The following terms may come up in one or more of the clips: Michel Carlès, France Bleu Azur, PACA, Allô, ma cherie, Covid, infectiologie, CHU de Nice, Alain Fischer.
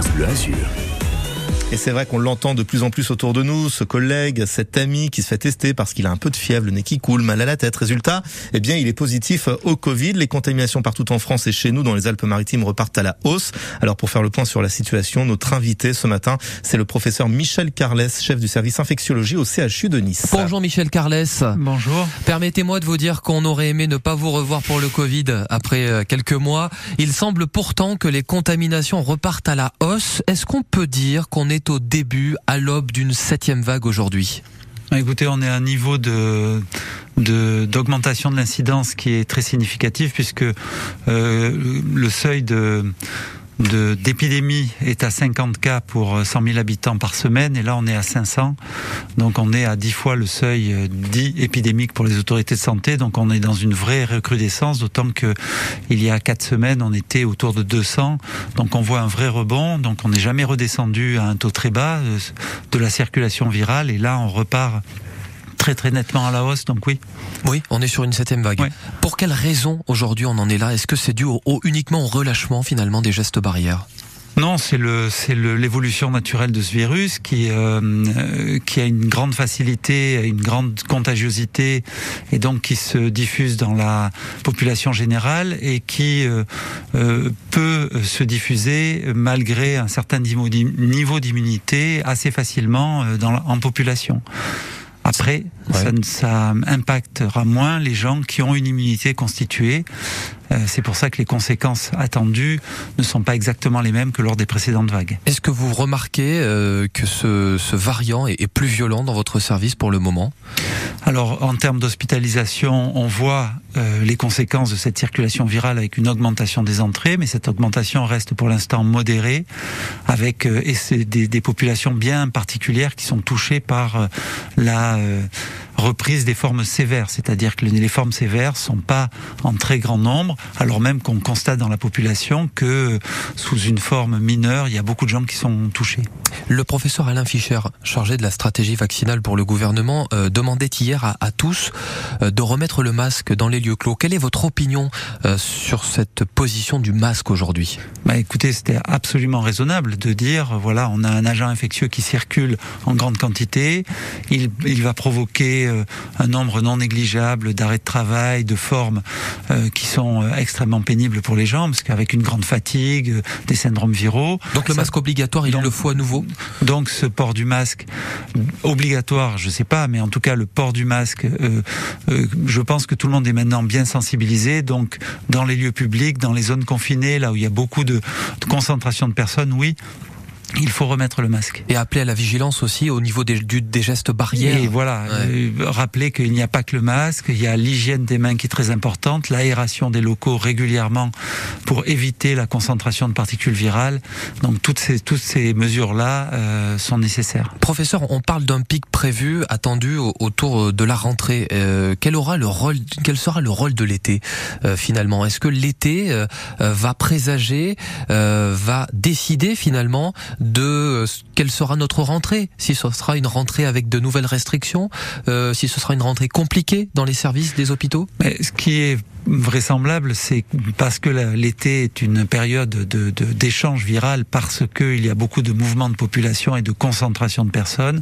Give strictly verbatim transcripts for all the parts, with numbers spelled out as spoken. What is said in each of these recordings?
France Bleu Azur. Et c'est vrai qu'on l'entend de plus en plus autour de nous, ce collègue, cet ami qui se fait tester parce qu'il a un peu de fièvre, le nez qui coule, mal à la tête. Résultat, eh bien, il est positif au Covid. Les contaminations partout en France et chez nous, dans les Alpes-Maritimes, repartent à la hausse. Alors, pour faire le point sur la situation, notre invité ce matin, c'est le professeur Michel Carlès, chef du service infectiologie au C H U de Nice. Bonjour Michel Carlès. Bonjour. Permettez-moi de vous dire qu'on aurait aimé ne pas vous revoir pour le Covid après quelques mois. Il semble pourtant que les contaminations repartent à la hausse. Est-ce qu'on peut dire qu'on est au début, à l'aube d'une septième vague aujourd'hui? Écoutez, on est à un niveau de, de, d'augmentation de l'incidence qui est très significatif, puisque euh, le seuil de... De, d'épidémie est à cinquante cas pour cent mille habitants par semaine, et là on est à cinq cents, donc on est à dix fois le seuil dit épidémique pour les autorités de santé. Donc on est dans une vraie recrudescence, d'autant que il y a quatre semaines on était autour de deux cents, donc on voit un vrai rebond. Donc on n'est jamais redescendu à un taux très bas de la circulation virale, et là on repart très très nettement à la hausse, donc oui. Oui, on est sur une septième vague. Oui. Pour quelles raisons aujourd'hui on en est là ? Est-ce que c'est dû au, au, uniquement au relâchement finalement des gestes barrières ? Non, c'est le c'est le l'évolution naturelle de ce virus qui euh, qui a une grande facilité, une grande contagiosité, et donc qui se diffuse dans la population générale et qui euh, euh, peut se diffuser malgré un certain niveau d'immunité assez facilement dans la, en population. Après, ouais. ça, ça impactera moins les gens qui ont une immunité constituée. Euh, c'est pour ça que les conséquences attendues ne sont pas exactement les mêmes que lors des précédentes vagues. Est-ce que vous remarquez euh, que ce, ce variant est, est plus violent dans votre service pour le moment ? Alors, en termes d'hospitalisation, on voit euh, les conséquences de cette circulation virale avec une augmentation des entrées, mais cette augmentation reste pour l'instant modérée, avec euh, et c'est des, des populations bien particulières qui sont touchées par euh, la euh, reprise des formes sévères, c'est-à-dire que les formes sévères sont pas en très grand nombre, alors même qu'on constate dans la population que sous une forme mineure, il y a beaucoup de gens qui sont touchés. Le professeur Alain Fischer, chargé de la stratégie vaccinale pour le gouvernement, euh, demandait hier à, à tous euh, de remettre le masque dans les lieux clos. Quelle est votre opinion euh, sur cette position du masque aujourd'hui ? Bah écoutez, c'était absolument raisonnable de dire, voilà, on a un agent infectieux qui circule en grande quantité, il, il va provoquer un nombre non négligeable d'arrêts de travail, de formes euh, qui sont euh, extrêmement pénibles pour les gens, parce qu'avec une grande fatigue, euh, des syndromes viraux. Donc le masque ça, obligatoire, il donc, le faut à nouveau. Donc ce port du masque obligatoire, je sais pas, mais en tout cas le port du masque, euh, euh, je pense que tout le monde est maintenant bien sensibilisé. Donc dans les lieux publics, dans les zones confinées, là où il y a beaucoup de, de concentration de personnes, oui. Il faut remettre le masque. Et appeler à la vigilance aussi au niveau des, du, des gestes barrières. Et voilà, ouais. euh, rappeler qu'il n'y a pas que le masque, il y a l'hygiène des mains qui est très importante, l'aération des locaux régulièrement pour éviter la concentration de particules virales. Donc toutes ces, toutes ces mesures-là euh, sont nécessaires. Professeur, on parle d'un pic prévu, attendu au, autour de la rentrée. Euh, quel, aura le rôle, quel sera le rôle de l'été euh, finalement ? Est-ce que l'été euh, va présager, euh, va décider finalement de quelle sera notre rentrée, si ce sera une rentrée avec de nouvelles restrictions, euh, si ce sera une rentrée compliquée dans les services des hôpitaux ? Mais ce qui est vraisemblable, c'est parce que l'été est une période de, de, d'échange viral, parce qu'il y a beaucoup de mouvements de population et de concentration de personnes,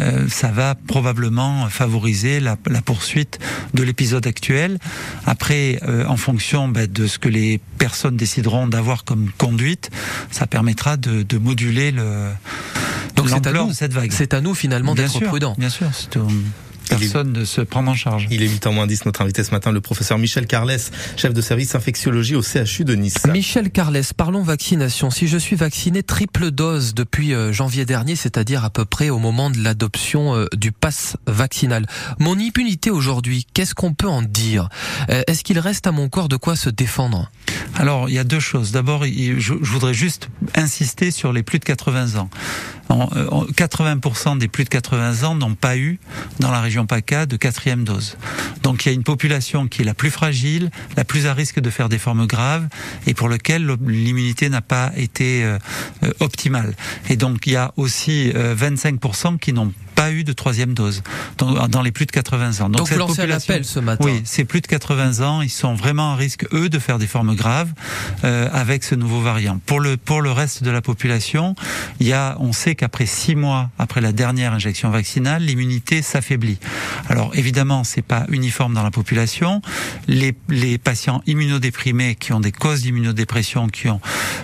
euh, ça va probablement favoriser la, la poursuite de l'épisode actuel. Après, euh, en fonction bah, de ce que les personnes décideront d'avoir comme conduite, ça permettra de, de moduler le, donc l'ampleur de cette vague. C'est à nous finalement bien d'être sûr, prudents. Bien sûr, c'est tout... Personne ne se prend en charge. Il est huit heures moins dix, notre invité ce matin, le professeur Michel Carlès, chef de service infectiologie au C H U de Nice. Michel Carlès, parlons vaccination. Si je suis vacciné triple dose depuis janvier dernier, c'est-à-dire à peu près au moment de l'adoption du pass vaccinal, mon immunité aujourd'hui, qu'est-ce qu'on peut en dire ? Est-ce qu'il reste à mon corps de quoi se défendre ? Alors, il y a deux choses. D'abord, je voudrais juste insister sur les plus de quatre-vingts ans. quatre-vingts pour cent des plus de quatre-vingts ans n'ont pas eu, dans la région PACA, de quatrième dose. Donc il y a une population qui est la plus fragile, la plus à risque de faire des formes graves, et pour laquelle l'immunité n'a pas été euh, optimale. Et donc il y a aussi euh, vingt-cinq pour cent qui n'ont pas eu de troisième dose dans, dans les plus de quatre-vingts ans. Donc, Donc cette vous lancez l'appel ce matin. Oui, c'est plus de quatre-vingts ans, ils sont vraiment à risque, eux, de faire des formes graves euh, avec ce nouveau variant. Pour le, pour le reste de la population, il y a, on sait qu'après six mois, après la dernière injection vaccinale, l'immunité s'affaiblit. Alors évidemment, c'est pas uniforme dans la population. Les, les patients immunodéprimés qui ont des causes d'immunodépression, qui ont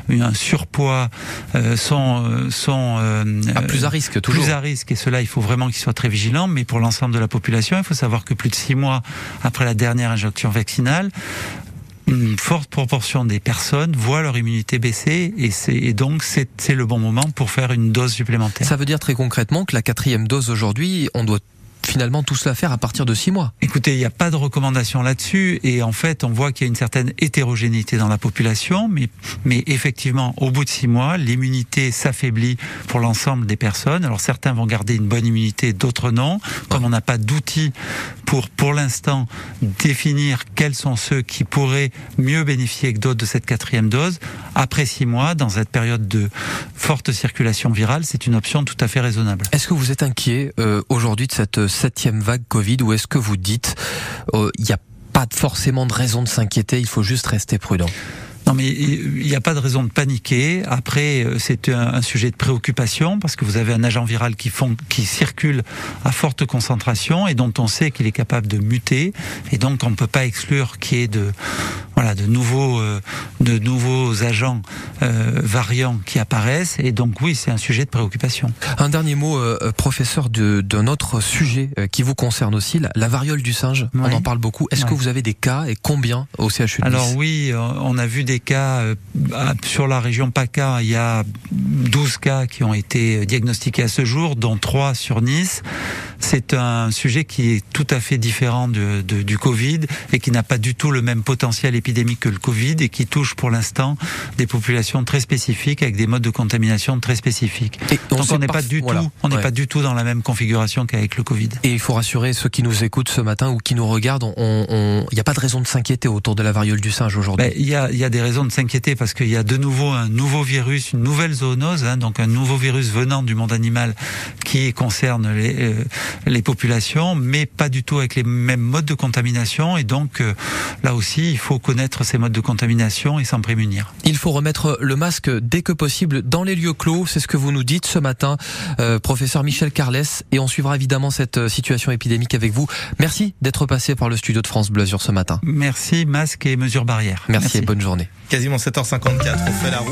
un surpoids, euh, sont... sont euh, ah, plus à risque, toujours. Plus à risque, et cela, il faut vraiment qu'ils soient très vigilants, mais pour l'ensemble de la population, il faut savoir que plus de six mois après la dernière injection vaccinale, une forte proportion des personnes voient leur immunité baisser, et, c'est, et donc c'est, c'est le bon moment pour faire une dose supplémentaire. Ça veut dire très concrètement que la quatrième dose aujourd'hui, on doit finalement tout cela faire à partir de six mois. Écoutez, il n'y a pas de recommandation là-dessus, et en fait, on voit qu'il y a une certaine hétérogénéité dans la population, mais, mais effectivement, au bout de six mois, l'immunité s'affaiblit pour l'ensemble des personnes. Alors certains vont garder une bonne immunité, d'autres non. Comme on n'a pas d'outils pour, pour l'instant, définir quels sont ceux qui pourraient mieux bénéficier que d'autres de cette quatrième dose, après six mois, dans cette période de forte circulation virale, c'est une option tout à fait raisonnable. Est-ce que vous êtes inquiet euh, aujourd'hui de cette septième vague Covid, ou est-ce que vous dites euh, il n'y a pas forcément de raison de s'inquiéter, il faut juste rester prudent? Non, mais il n'y a pas de raison de paniquer. Après, c'est un, un sujet de préoccupation parce que vous avez un agent viral qui, font, qui circule à forte concentration et dont on sait qu'il est capable de muter. Et donc, on ne peut pas exclure qu'il y ait de, voilà, de, nouveaux, euh, de nouveaux agents euh, variants qui apparaissent. Et donc, oui, c'est un sujet de préoccupation. Un dernier mot, euh, professeur, de, d'un autre sujet euh, qui vous concerne aussi, la, la variole du singe. Oui. On en parle beaucoup. Est-ce oui. que vous avez des cas et combien au C H U de Nice? Alors oui, on a vu des Des cas euh, sur la région PACA, il y a douze cas qui ont été diagnostiqués à ce jour, dont trois sur Nice. C'est un sujet qui est tout à fait différent de, de, du Covid et qui n'a pas du tout le même potentiel épidémique que le Covid et qui touche pour l'instant des populations très spécifiques avec des modes de contamination très spécifiques. Et on Donc on n'est pas, du voilà. tout, on n'est ouais. pas du tout dans la même configuration qu'avec le Covid. Et il faut rassurer ceux qui nous écoutent ce matin ou qui nous regardent, il n'y a pas de raison de s'inquiéter autour de la variole du singe aujourd'hui. Ben, il y a, il y a des raisons de s'inquiéter parce qu'il y a de nouveau un nouveau virus, une nouvelle zoonose, hein, donc un nouveau virus venant du monde animal qui concerne les, euh, les populations, mais pas du tout avec les mêmes modes de contamination, et donc euh, là aussi, il faut connaître ces modes de contamination et s'en prémunir. Il faut remettre le masque dès que possible dans les lieux clos, c'est ce que vous nous dites ce matin, euh, professeur Michel Carlès, et on suivra évidemment cette situation épidémique avec vous. Merci d'être passé par le studio de France Bleu Azur ce matin. Merci, masque et mesures barrières. Merci, Merci. Et bonne journée. Quasiment sept heures cinquante-quatre, on fait la route.